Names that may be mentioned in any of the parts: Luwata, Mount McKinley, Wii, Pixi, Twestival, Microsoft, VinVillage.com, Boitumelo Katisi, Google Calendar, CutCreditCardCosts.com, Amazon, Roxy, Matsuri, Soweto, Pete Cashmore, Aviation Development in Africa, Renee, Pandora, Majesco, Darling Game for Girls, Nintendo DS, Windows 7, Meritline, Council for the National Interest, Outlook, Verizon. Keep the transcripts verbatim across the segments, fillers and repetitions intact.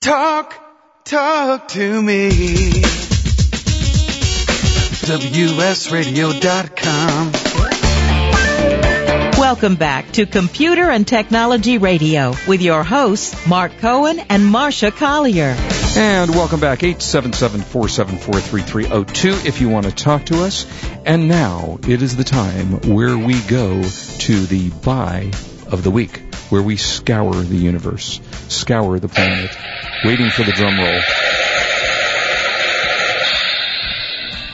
Talk, talk to me. W S Radio dot com. Welcome back to Computer and Technology Radio with your hosts, Mark Cohen and Marcia Collier. And welcome back, eight seven seven, four seven four, three three zero two if you want to talk to us. And now it is the time where we go to the buy of the week, where we scour the universe, scour the planet, waiting for the drum roll.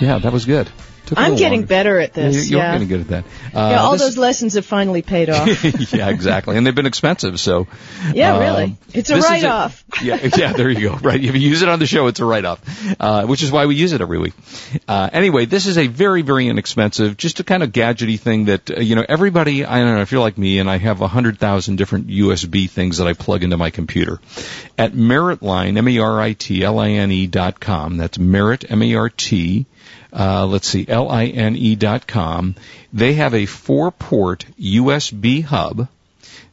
Yeah, that was good. Took a I'm getting longer. better at this. You're, you're yeah. getting good at that. Uh, yeah, all this... those lessons have finally paid off. Yeah, exactly. And they've been expensive, so. Yeah, um, really. It's a write-off. A... Yeah, yeah, there you go. Right. If you use it on the show, it's a write-off, uh, which is why we use it every week. Uh, anyway, this is a very, very inexpensive, just a kind of gadgety thing that, uh, you know, everybody, I don't know, if you're like me and I have one hundred thousand different U S B things that I plug into my computer. At Meritline, M E R I T L I N E dot com, that's Merit, M A R T, Uh, let's see, L I N E dot com. They have a four-port U S B hub,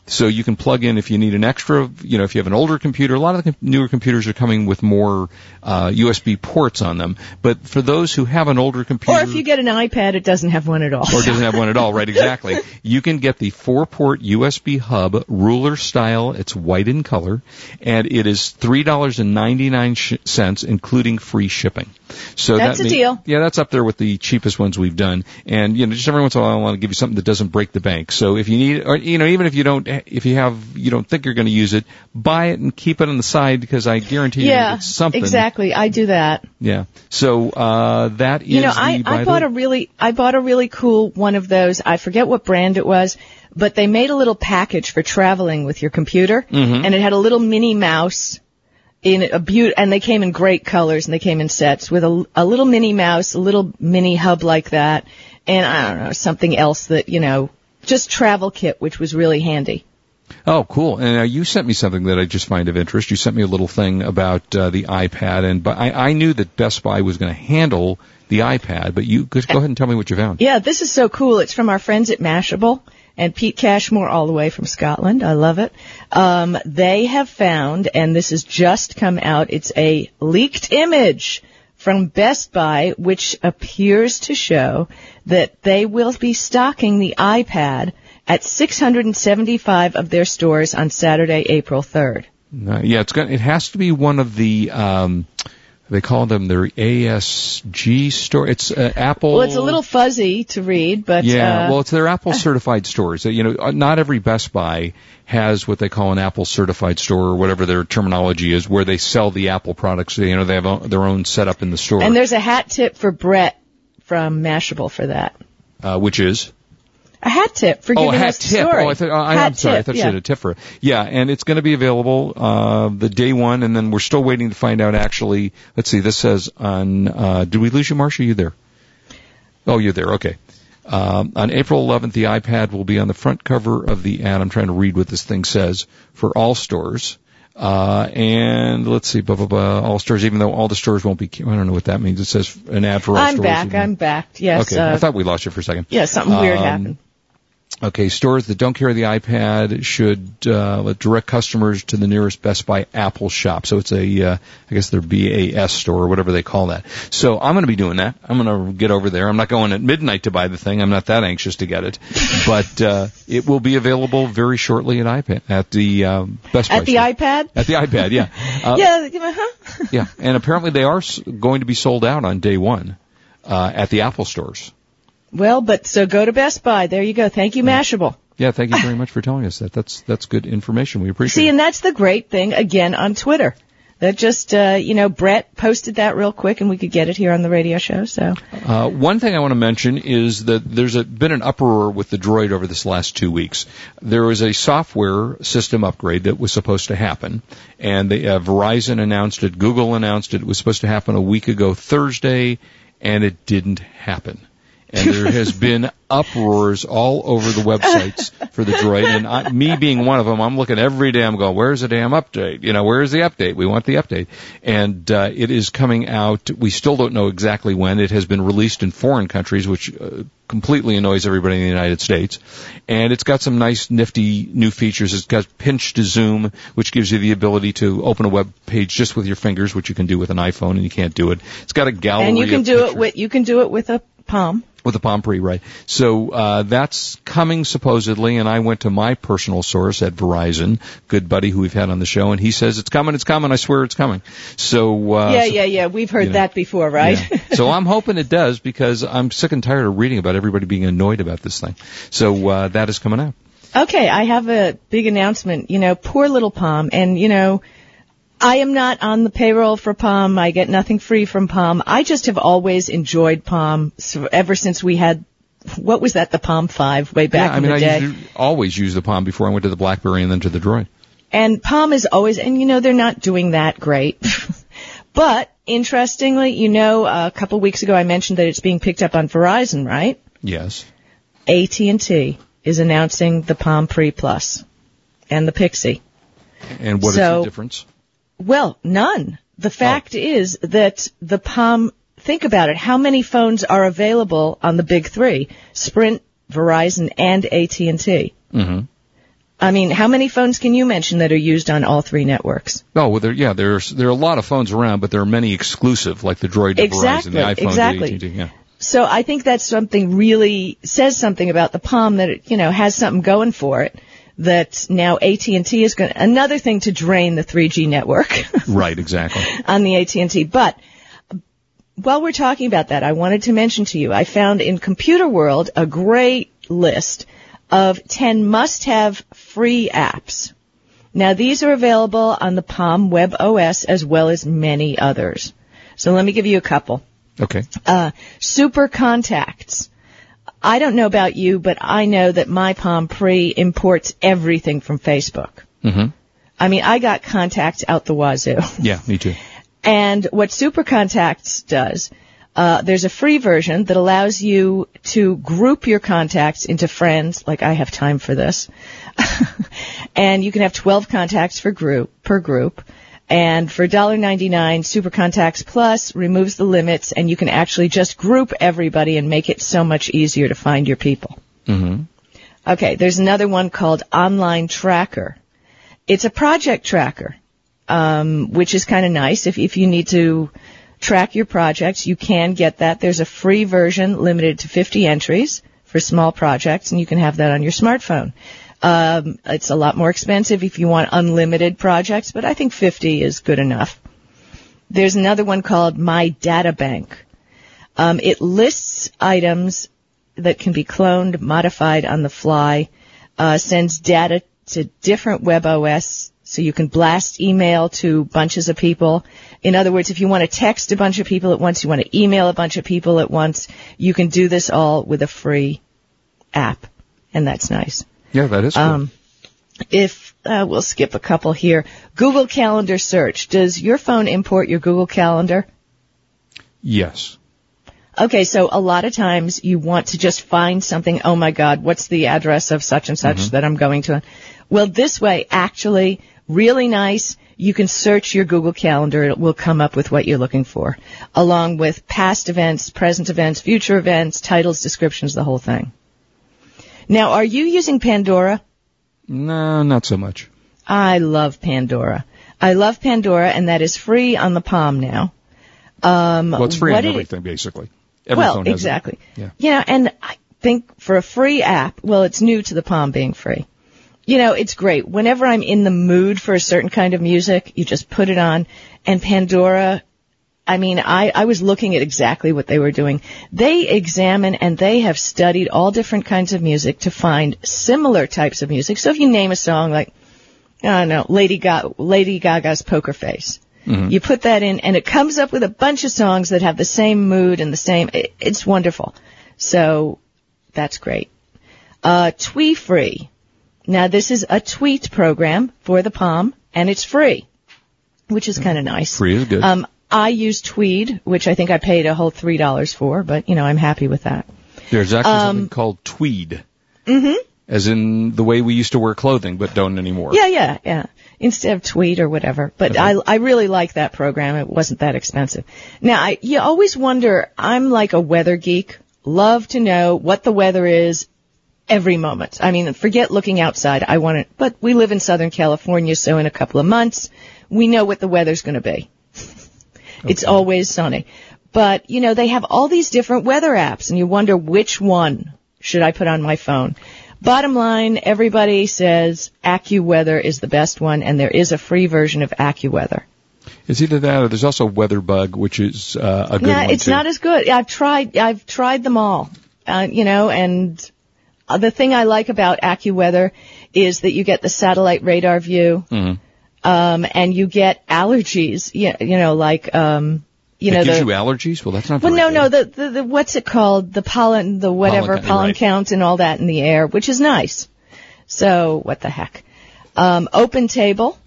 so you can plug in if you need an extra, you know, if you have an older computer. A lot of the newer computers are coming with more uh, U S B ports on them. But for those who have an older computer... Or if you get an iPad, it doesn't have one at all. Or it doesn't have one at all, right, exactly. You can get the four-port U S B hub, ruler style. It's white in color. And it is three dollars and ninety-nine cents, including free shipping. So that's that a mean, deal. Yeah, that's up there with the cheapest ones we've done. And, you know, just every once in a while I want to give you something that doesn't break the bank. So if you need, or, you know, even if you don't, if you have, you don't think you're going to use it, buy it and keep it on the side because I guarantee yeah, you it's something. Yeah, exactly. I do that. Yeah. So, uh, that is, you know, I, I bought a really, I bought a really cool one of those. I forget what brand it was, but they made a little package for traveling with your computer mm-hmm. and it had a little Minnie Mouse in a beaut, and they came in great colors, and they came in sets with a, a little Minnie Mouse, a little mini hub like that, and I don't know, something else that, you know, just travel kit, which was really handy. Oh, cool. And uh, you sent me something that I just find of interest. You sent me a little thing about uh, the iPad, and but I, I knew that Best Buy was going to handle the iPad, but you just go ahead and tell me what you found. Yeah, this is so cool. It's from our friends at Mashable. And Pete Cashmore, all the way from Scotland. I love it. Um, they have found, and this has just come out, it's a leaked image from Best Buy, which appears to show that they will be stocking the iPad at six hundred seventy-five of their stores on Saturday, April third. Uh, yeah, it's got, it has to be one of the... Um They call them their A S G store. It's uh, Apple. Well, it's a little fuzzy to read, but yeah. Uh, well, it's their Apple certified stores. You know, not every Best Buy has what they call an Apple certified store or whatever their terminology is, where they sell the Apple products. You know, they have their own setup in the store. And there's a hat tip for Brett from Mashable for that, uh, which is. A hat tip for giving oh, a hat us the tip. story. Oh, I thought, uh, hat I'm sorry. Tip, I thought yeah. she had a tip for it. Yeah, and it's going to be available uh the day one, and then we're still waiting to find out actually. Let's see. This says on uh did we lose you, Marcia? Are you there? Oh, you're there. Okay. Um on April eleventh, the iPad will be on the front cover of the ad. I'm trying to read what this thing says for all stores. Uh, and let's see, blah, blah, blah, all stores, even though all the stores won't be, I don't know what that means. It says an ad for all I'm stores. I'm back. Even. I'm back. Yes. Okay. Uh, I thought we lost you for a second. Yeah. Something um, weird happened. Okay, stores that don't carry the iPad should uh, direct customers to the nearest Best Buy Apple shop. So it's a, uh, I guess their B A S store or whatever they call that. So I'm going to be doing that. I'm going to get over there. I'm not going at midnight to buy the thing. I'm not that anxious to get it. But uh, it will be available very shortly at iPad at the um, Best Buy. At the store. iPad? At the iPad, yeah. Uh, yeah, uh-huh. Yeah, and apparently they are going to be sold out on day one uh, at the Apple stores. Well, but so go to Best Buy. There you go. Thank you, Mashable. Yeah, thank you very much for telling us that. That's that's good information. We appreciate it. See, and that's the great thing, again, on Twitter. That just, uh, you know, Brett posted that real quick, and we could get it here on the radio show. So, uh, one thing I want to mention is that there's a, been an uproar with the Droid over this last two weeks. There was a software system upgrade that was supposed to happen, and they, uh, Verizon announced it, Google announced it. It was supposed to happen a week ago Thursday, and it didn't happen. and there has been uproars all over the websites for the Droid. And I, me being one of them, I'm looking every day. I'm going, where's the damn update? You know, where's the update? We want the update. And uh, it is coming out. We still don't know exactly when. It has been released in foreign countries, which uh, completely annoys everybody in the United States. And it's got some nice, nifty new features. It's got pinch to zoom, which gives you the ability to open a web page just with your fingers, which you can do with an iPhone, and you can't do it. It's got a gallery. And you can do pictures. it with you can do it with a Palm. With the Palm Pre, right. So uh that's coming supposedly, and I went to my personal source at Verizon, good buddy who we've had on the show, and he says, it's coming, it's coming, I swear it's coming. So uh Yeah, so, yeah, yeah, we've heard you know, that before, right? Yeah. So I'm hoping it does, because I'm sick and tired of reading about everybody being annoyed about this thing. So uh that is coming out. Okay, I have a big announcement. You know, poor little Palm, and you know, I am not on the payroll for Palm. I get nothing free from Palm. I just have always enjoyed Palm so ever since we had, what was that, the Palm five way back yeah, in mean, the I day? I mean, I always used the Palm before I went to the BlackBerry and then to the Droid. And Palm is always, and you know, they're not doing that great. But interestingly, you know, a couple weeks ago I mentioned that it's being picked up on Verizon, right? Yes. A T and T is announcing the Palm Pre Plus and the Pixi. And what so, is the difference? Well, none. The fact oh. is that the Palm, think about it, how many phones are available on the big three, Sprint, Verizon, and A T and T? Mm-hmm. I mean, how many phones can you mention that are used on all three networks? Oh, well, there, yeah, there's there are a lot of phones around, but there are many exclusive, like the Droid to exactly, Verizon, the iPhone exactly. to A T and T. Yeah. So I think that's something really says something about the Palm that it, you know, has something going for it. That now A T and T is going to, another thing to drain the three G network. Right, exactly. On the A T and T. But while we're talking about that, I wanted to mention to you, I found in Computer World a great list of ten must-have free apps. Now, these are available on the Palm Web O S as well as many others. So let me give you a couple. Okay. Uh, Super Contacts. I don't know about you, but I know that my Palm Pre imports everything from Facebook. Mm-hmm. I mean, I got contacts out the wazoo. Yeah, me too. And what Super Contacts does, uh, there's a free version that allows you to group your contacts into friends, like I have time for this. And you can have twelve contacts for group, per group. And for one dollar ninety-nine, Super Contacts Plus removes the limits, and you can actually just group everybody and make it so much easier to find your people. Mm-hmm. Okay, there's another one called Online Tracker. It's a project tracker, um, which is kind of nice. If, if you need to track your projects, you can get that. There's a free version limited to fifty entries for small projects, and you can have that on your smartphone. Um, it's a lot more expensive if you want unlimited projects, but I think fifty is good enough. There's another one called My Data Bank. Um, it lists items that can be cloned, modified on the fly, uh, sends data to different web O S, so you can blast email to bunches of people. In other words, if you want to text a bunch of people at once, you want to email a bunch of people at once, you can do this all with a free app, and that's nice. Yeah, that is cool. Um, if, uh, we'll skip a couple here. Google Calendar Search. Does your phone import your Google Calendar? Yes. Okay, so a lot of times you want to just find something, oh my God, what's the address of such and such mm-hmm. that I'm going to? Well, this way, actually, really nice, you can search your Google Calendar. It will come up with what you're looking for, along with past events, present events, future events, titles, descriptions, the whole thing. Now, are you using Pandora? No, not so much. I love Pandora. I love Pandora, and that is free on the Palm now. Um, well, it's free on everything, it, basically. Every well, phone has exactly. It. Yeah. Yeah, and I think for a free app, well, it's new to the Palm being free. You know, it's great. Whenever I'm in the mood for a certain kind of music, you just put it on, and Pandora... I mean, I, I was looking at exactly what they were doing. They examine and they have studied all different kinds of music to find similar types of music. So if you name a song like, I don't know, Lady, Ga- Lady Gaga's Poker Face, mm-hmm. you put that in and it comes up with a bunch of songs that have the same mood and the same, it, it's wonderful. So that's great. Uh, Tweed Free. Now this is a tweet program for the Palm and it's free, which is kind of nice. Free is good. Um, I use Tweed, which I think I paid a whole three dollars for, but, you know, I'm happy with that. There's actually um, something called Tweed. Mm-hmm. As in the way we used to wear clothing, but don't anymore. Yeah, yeah, yeah. Instead of Tweed or whatever. But okay. I, I really like that program. It wasn't that expensive. Now, I, you always wonder, I'm like a weather geek. Love to know what the weather is every moment. I mean, forget looking outside. I want to, but we live in Southern California, so in a couple of months, we know what the weather's going to be. Okay. It's always sunny. But, you know, they have all these different weather apps, and you wonder which one should I put on my phone. Bottom line, everybody says AccuWeather is the best one, and there is a free version of AccuWeather. It's either that, or there's also WeatherBug, which is uh, a good no, one. No, it's too. Not as good. I've tried. I've tried them all, uh, you know. And the thing I like about AccuWeather is that you get the satellite radar view, mm-hmm. um, and you get allergies. You, you know, like um, you it know, gives the, you allergies. Well, that's not. Well, no, good. no. The, the the what's it called? The pollen, the whatever pollen, pollen right. count, and all that in the air, which is nice. So what the heck? Um, OpenTable.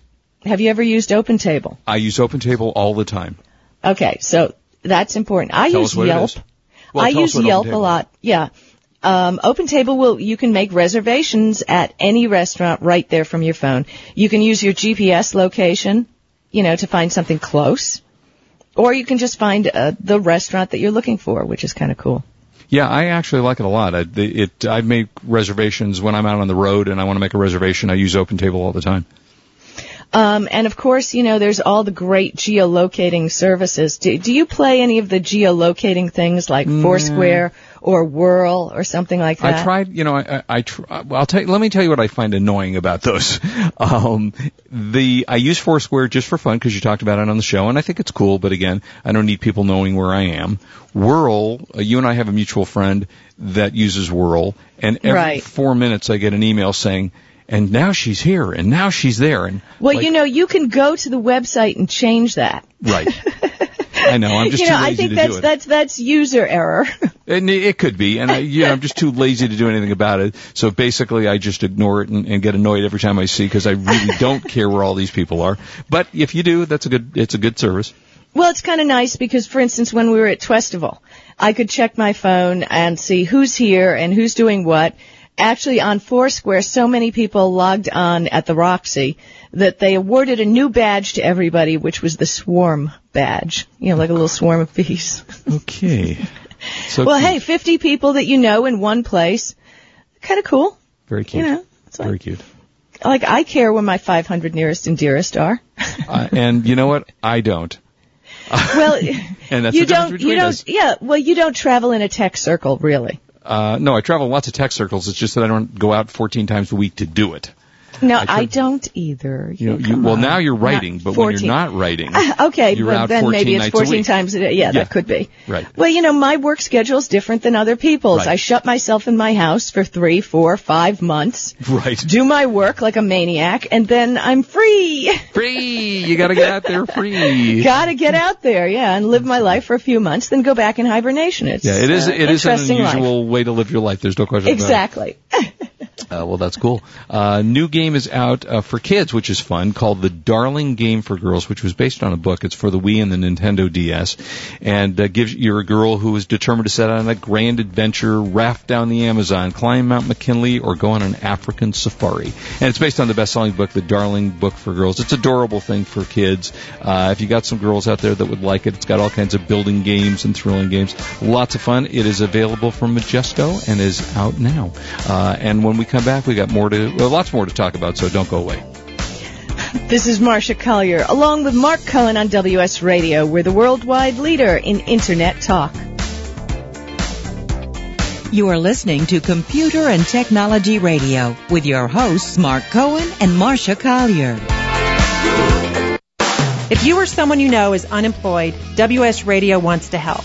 Have you ever used OpenTable? I use OpenTable all the time. Okay, so that's important. I tell use us what Yelp. It is. Well, I use Yelp a lot. Yeah. Um, OpenTable will, you can make reservations at any restaurant right there from your phone. You can use your G P S location, you know, to find something close. Or you can just find uh, the restaurant that you're looking for, which is kind of cool. Yeah, I actually like it a lot. I, it, I make reservations when I'm out on the road and I want to make a reservation. I use OpenTable all the time. Um, and, of course, you know, there's all the great geolocating services. Do, do you play any of the geolocating things like Foursquare mm. or Whirl or something like that? I tried, you know, I, I tr- I'll tell you, let me tell you what I find annoying about those. Um, the I use Foursquare just for fun because you talked about it on the show, and I think it's cool. But, again, I don't need people knowing where I am. Whirl, uh, you and I have a mutual friend that uses Whirl, and every right. four minutes I get an email saying, and now she's here, and now she's there. And well, like, you know, you can go to the website and change that. Right. I know. I'm just you know, too lazy I think to that's, do it. That's, that's user error. And it could be. And I, you know, I'm just too lazy to do anything about it. So basically, I just ignore it and, and get annoyed every time I see because I really don't care where all these people are. But if you do, that's a good. It's a good service. Well, it's kind of nice because, for instance, when we were at Twestival, I could check my phone and see who's here and who's doing what. Actually, on Foursquare, so many people logged on at the Roxy that they awarded a new badge to everybody, which was the Swarm badge. You know, like a little swarm of bees. Okay. So well, hey, fifty people that you know in one place. Kind of cool. Very cute. You know, it's like, very cute. Like, I care where my five hundred nearest and dearest are. uh, and you know what? I don't. Well, and that's you don't, between you don't, us. Yeah, well, you don't travel in a tech circle, really. Uh, no, I travel lots of tech circles. It's just that I don't go out fourteen times a week to do it. No, I, I don't either. You know, you, well, on. Now you're writing, not but fourteen. When you're not writing, uh, okay, you're well, out then fourteen maybe it's fourteen a times a day. Yeah, yeah, that could be. Right. Well, you know, my work schedule is different than other people's. Right. I shut myself in my house for three, four, five months. Right. Do my work like a maniac, and then I'm free. Free. You got to get out there free. Got to get out there, yeah, and live my life for a few months, then go back in hibernation. It's yeah, it is. Uh, it is an unusual life. Way to live your life. There's no question. Exactly. About it. Uh, well, that's cool. Uh, new game is out uh, for kids, which is fun, called The Darling Game for Girls, which was based on a book. It's for the Wii and the Nintendo D S, and uh, gives you're a girl who is determined to set out on a grand adventure, raft down the Amazon, climb Mount McKinley, or go on an African safari. And it's based on the best-selling book, The Darling Book for Girls. It's an adorable thing for kids. Uh, if you got some girls out there that would like it, it's got all kinds of building games and thrilling games. Lots of fun. It is available from Majesco and is out now. Uh, and when we We come back, we got more to, well, lots more to talk about, so don't go away. This is Marcia Collier, along with Mark Cohen on W S Radio. We're the worldwide leader in Internet talk. You are listening to Computer and Technology Radio with your hosts, Mark Cohen and Marcia Collier. If you or someone you know is unemployed, W S Radio wants to help.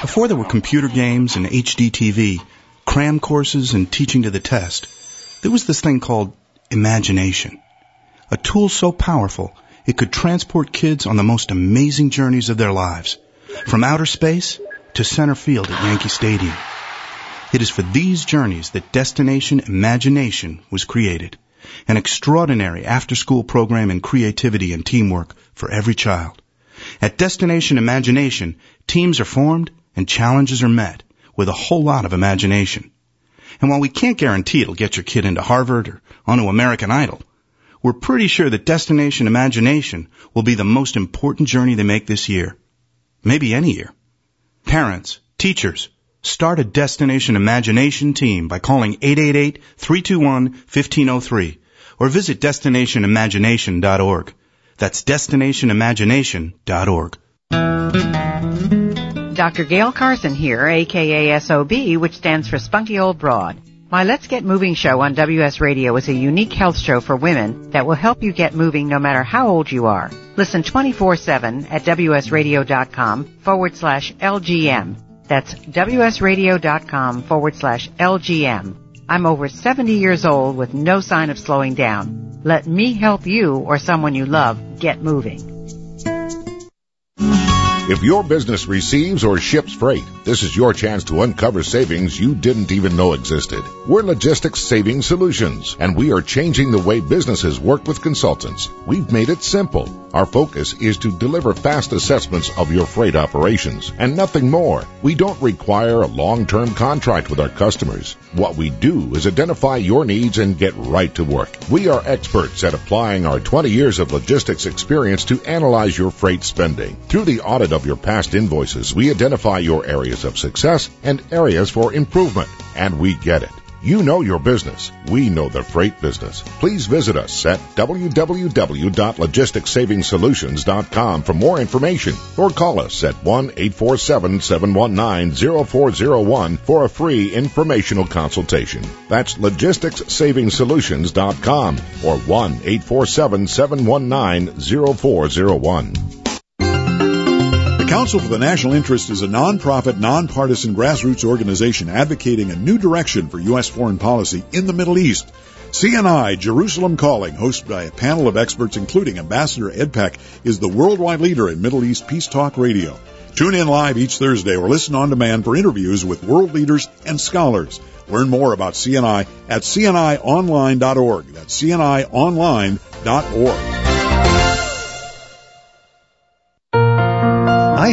Before there were computer games and H D T V, cram courses, and teaching to the test, there was this thing called imagination, a tool so powerful it could transport kids on the most amazing journeys of their lives, from outer space to center field at Yankee Stadium. It is for these journeys that Destination Imagination was created, an extraordinary after-school program in creativity and teamwork for every child. At Destination Imagination, teams are formed and challenges are met with a whole lot of imagination. And while we can't guarantee it'll get your kid into Harvard or onto American Idol, we're pretty sure that Destination Imagination will be the most important journey they make this year. Maybe any year. Parents, teachers, start a Destination Imagination team by calling eight eight eight, three two one, one five zero three or visit destination imagination dot org. That's destination imagination dot org. Doctor Gail Carson here, a k a. S O B, which stands for Spunky Old Broad. My Let's Get Moving show on W S Radio is a unique health show for women that will help you get moving no matter how old you are. Listen twenty-four seven at WSRadio.com forward slash LGM. That's WSRadio.com forward slash LGM. I'm over seventy years old with no sign of slowing down. Let me help you or someone you love get moving. If your business receives or ships freight, this is your chance to uncover savings you didn't even know existed. We're Logistics Savings Solutions, and we are changing the way businesses work with consultants. We've made it simple. Our focus is to deliver fast assessments of your freight operations, and nothing more. We don't require a long-term contract with our customers. What we do is identify your needs and get right to work. We are experts at applying our twenty years of logistics experience to analyze your freight spending. Through the audit of of your past invoices, we identify your areas of success and areas for improvement, and we get it. You know your business. We know the freight business. Please visit us at w w w dot logistics savings solutions dot com for more information, or call us at one eight four seven, seven one nine, zero four zero one for a free informational consultation. That's logistics savings solutions dot com or one eight four seven, seven one nine, zero four zero one. Council for the National Interest is a nonprofit, nonpartisan grassroots organization advocating a new direction for U S foreign policy in the Middle East. C N I Jerusalem Calling, hosted by a panel of experts including Ambassador Ed Peck, is the worldwide leader in Middle East Peace Talk Radio. Tune in live each Thursday or listen on demand for interviews with world leaders and scholars. Learn more about C N I at c n i online dot org. That's c n i online dot org. I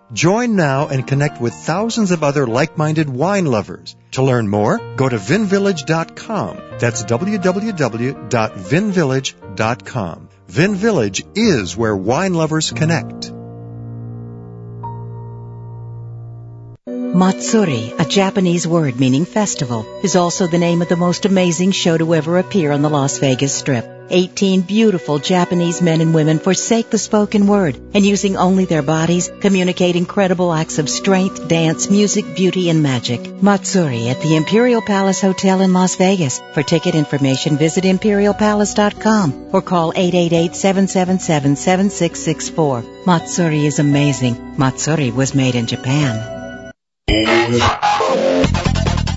Join now and connect with thousands of other like-minded wine lovers. To learn more, go to vin village dot com. That's w w w dot vin village dot com. VinVillage is where wine lovers connect. Matsuri, a Japanese word meaning festival, is also the name of the most amazing show to ever appear on the Las Vegas Strip. eighteen beautiful Japanese men and women forsake the spoken word and, using only their bodies, communicate incredible acts of strength, dance, music, beauty, and magic. Matsuri at the Imperial Palace Hotel in Las Vegas. For ticket information, visit imperial palace dot com or call eight eight eight, seven seven seven, seven six six four. Matsuri is amazing. Matsuri was made in Japan.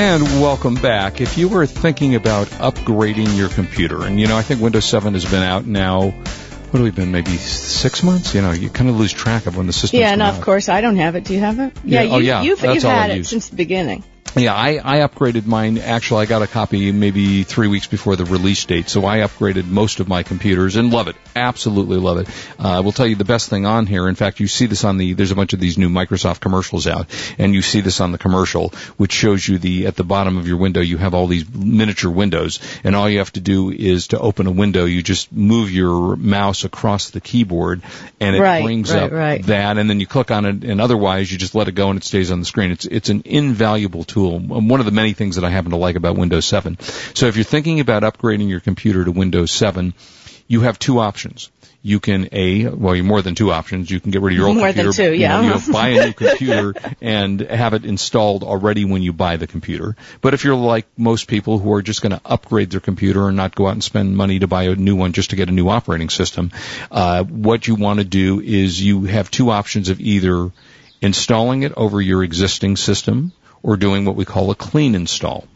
And welcome back. If you were thinking about upgrading your computer, and you know, I think Windows seven has been out now what have we been, maybe six months? You know, you kind of lose track of when the system's Yeah, no, out. Of course. I don't have it. Do you have it? Yeah, yeah. You, oh, yeah. You've, you've had it since the beginning. Yeah, I, I upgraded mine. Actually, I got a copy maybe three weeks before the release date, so I upgraded most of my computers and love it. Absolutely love it. Uh, I will tell you the best thing on here. In fact, you see this on the, there's a bunch of these new Microsoft commercials out, and you see this on the commercial, which shows you the, at the bottom of your window, you have all these miniature windows, and all you have to do is to open a window, you just move your mouse across the keyboard, and it right, brings right, up right. that, and then you click on it, and otherwise you just let it go and it stays on the screen. It's, it's an invaluable tool. One of the many things that I happen to like about Windows seven. So if you're thinking about upgrading your computer to Windows seven, you have two options. You can, A, well, you more than two options. You can get rid of your old more computer. More than two, yeah. You know, you buy a new computer and have it installed already when you buy the computer. But if you're like most people who are just going to upgrade their computer and not go out and spend money to buy a new one just to get a new operating system, uh, what you want to do is you have two options of either installing it over your existing system, or doing what we call a clean install.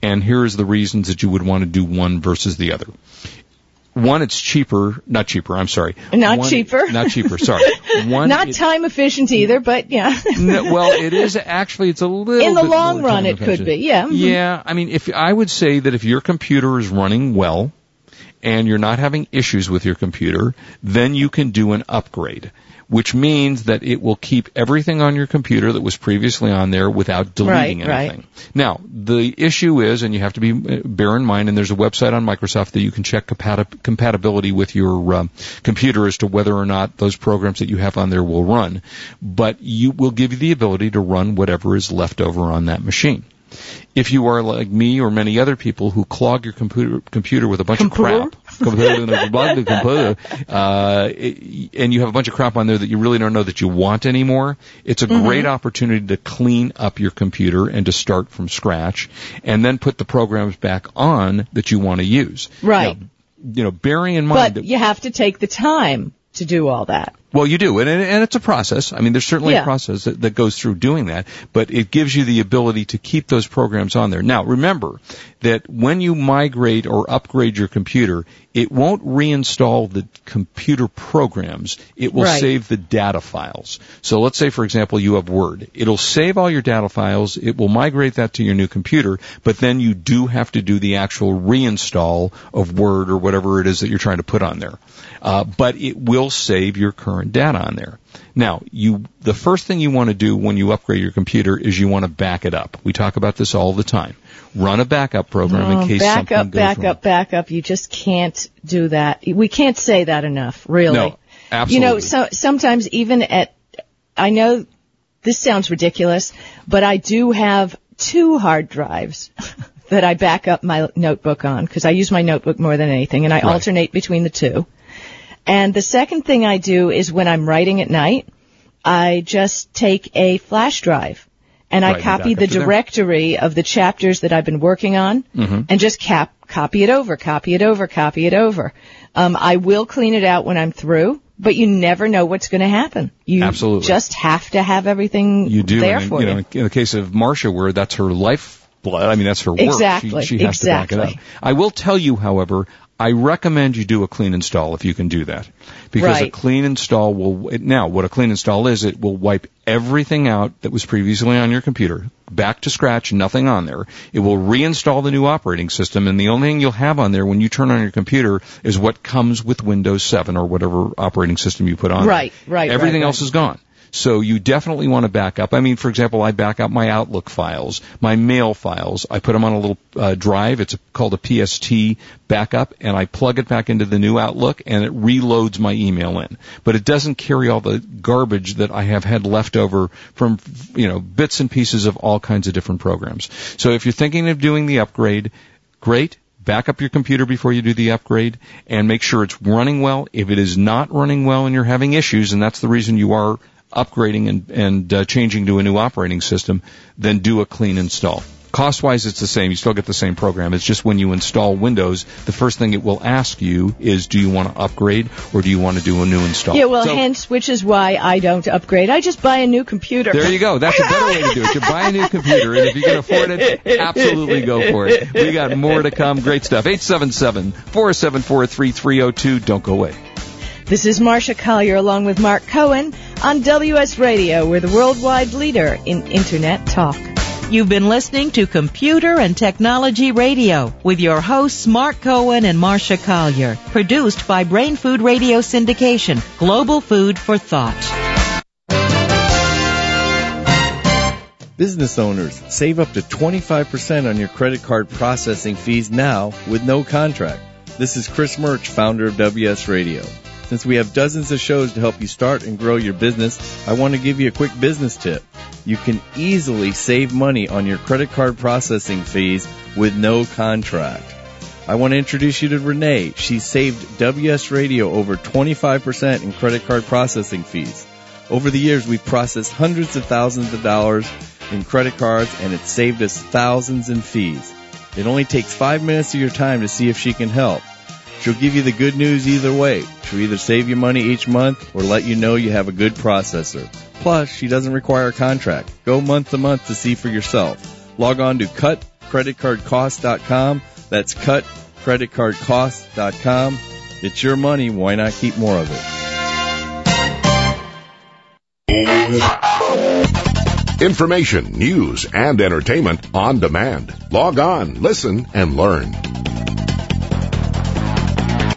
And here is the reasons that you would want to do one versus the other. One, it's cheaper, not cheaper, I'm sorry. Not one, cheaper. Not cheaper, sorry. One, not it, time efficient either, but yeah. No, well, it is actually, it's a little In the bit long run it efficient. Could be, yeah. Mm-hmm. Yeah, I mean, if I would say that if your computer is running well and you're not having issues with your computer, then you can do an upgrade, which means that it will keep everything on your computer that was previously on there without deleting right, anything. Right. Now, the issue is, and you have to be bear in mind, and there's a website on Microsoft that you can check compati- compatibility with your um, computer as to whether or not those programs that you have on there will run. But you will give you the ability to run whatever is left over on that machine. If you are like me or many other people who clog your computer, computer with a bunch computer? of crap, computer, uh, and you have a bunch of crap on there that you really don't know that you want anymore, it's a mm-hmm. great opportunity to clean up your computer and to start from scratch and then put the programs back on that you want to use. Right. Now, you know, bearing in mind but that you have to take the time to do all that. Well, you do, and, and it's a process. I mean, there's certainly yeah. a process that, that goes through doing that, but it gives you the ability to keep those programs on there. Now, remember that when you migrate or upgrade your computer, it won't reinstall the computer programs. It will right. save the data files. So let's say, for example, you have Word. It'll save all your data files. It will migrate that to your new computer, but then you do have to do the actual reinstall of Word or whatever it is that you're trying to put on there. Uh, but it will save your current data on there. Now, you, the first thing you want to do when you upgrade your computer is you want to back it up. We talk about this all the time. Run a backup program oh, in case back something up, goes back wrong. Back up, back up, back up. You just can't do that. We can't say that enough, really. No, absolutely. You know, so, sometimes even at, I know this sounds ridiculous, but I do have two hard drives that I back up my notebook on because I use my notebook more than anything, and I right. alternate between the two. And the second thing I do is when I'm writing at night, I just take a flash drive and I right, copy the directory there. of the chapters that I've been working on mm-hmm. and just cap copy it over, copy it over, copy it over. Um, I will clean it out when I'm through, but you never know what's going to happen. You Absolutely. just have to have everything you do, there in, for you. You know, in the case of Marcia, where that's her lifeblood, I mean, that's her work. Exactly. She, she has exactly. to back it up. I will tell you, however, I recommend you do a clean install if you can do that, because right. a clean install will, now what a clean install is, it will wipe everything out that was previously on your computer, back to scratch, nothing on there. It will reinstall the new operating system, and the only thing you'll have on there when you turn on your computer is what comes with Windows seven or whatever operating system you put on. Right, right, Everything right, else right. is gone. So you definitely want to back up. I mean, for example, I back up my Outlook files, my mail files. I put them on a little uh, drive. It's a, called a P S T backup, and I plug it back into the new Outlook, and it reloads my email in. But it doesn't carry all the garbage that I have had left over from, you know, bits and pieces of all kinds of different programs. So if you're thinking of doing the upgrade, great. Back up your computer before you do the upgrade and make sure it's running well. If it is not running well and you're having issues, and that's the reason you are upgrading and, and uh, changing to a new operating system, then do a clean install. Cost-wise, it's the same. You still get the same program. It's just when you install Windows, the first thing it will ask you is, do you want to upgrade or do you want to do a new install? Yeah, well, so, hence, which is why I don't upgrade. I just buy a new computer. There you go. That's a better way to do it. You buy a new computer, and if you can afford it, absolutely go for it. We got more to come. Great stuff. eight seven seven, four seven four, three three zero two. Don't go away. This is Marcia Collier along with Mark Cohen on W S Radio. We're the worldwide leader in Internet talk. You've been listening to Computer and Technology Radio with your hosts Mark Cohen and Marcia Collier. Produced by Brain Food Radio Syndication, global food for thought. Business owners, save up to twenty-five percent on your credit card processing fees now with no contract. This is Chris Murch, founder of W S Radio. Since we have dozens of shows to help you start and grow your business, I want to give you a quick business tip. You can easily save money on your credit card processing fees with no contract. I want to introduce you to Renee. She saved W S Radio over twenty-five percent in credit card processing fees. Over the years, we've processed hundreds of thousands of dollars in credit cards, and it saved us thousands in fees. It only takes five minutes of your time to see if she can help. She'll give you the good news either way. She'll either save you money each month or let you know you have a good processor. Plus, she doesn't require a contract. Go month to month to see for yourself. Log on to Cut Credit Card Costs dot com. That's Cut Credit Card Costs dot com. It's your money. Why not keep more of it? Information, news, and entertainment on demand. Log on, listen, and learn.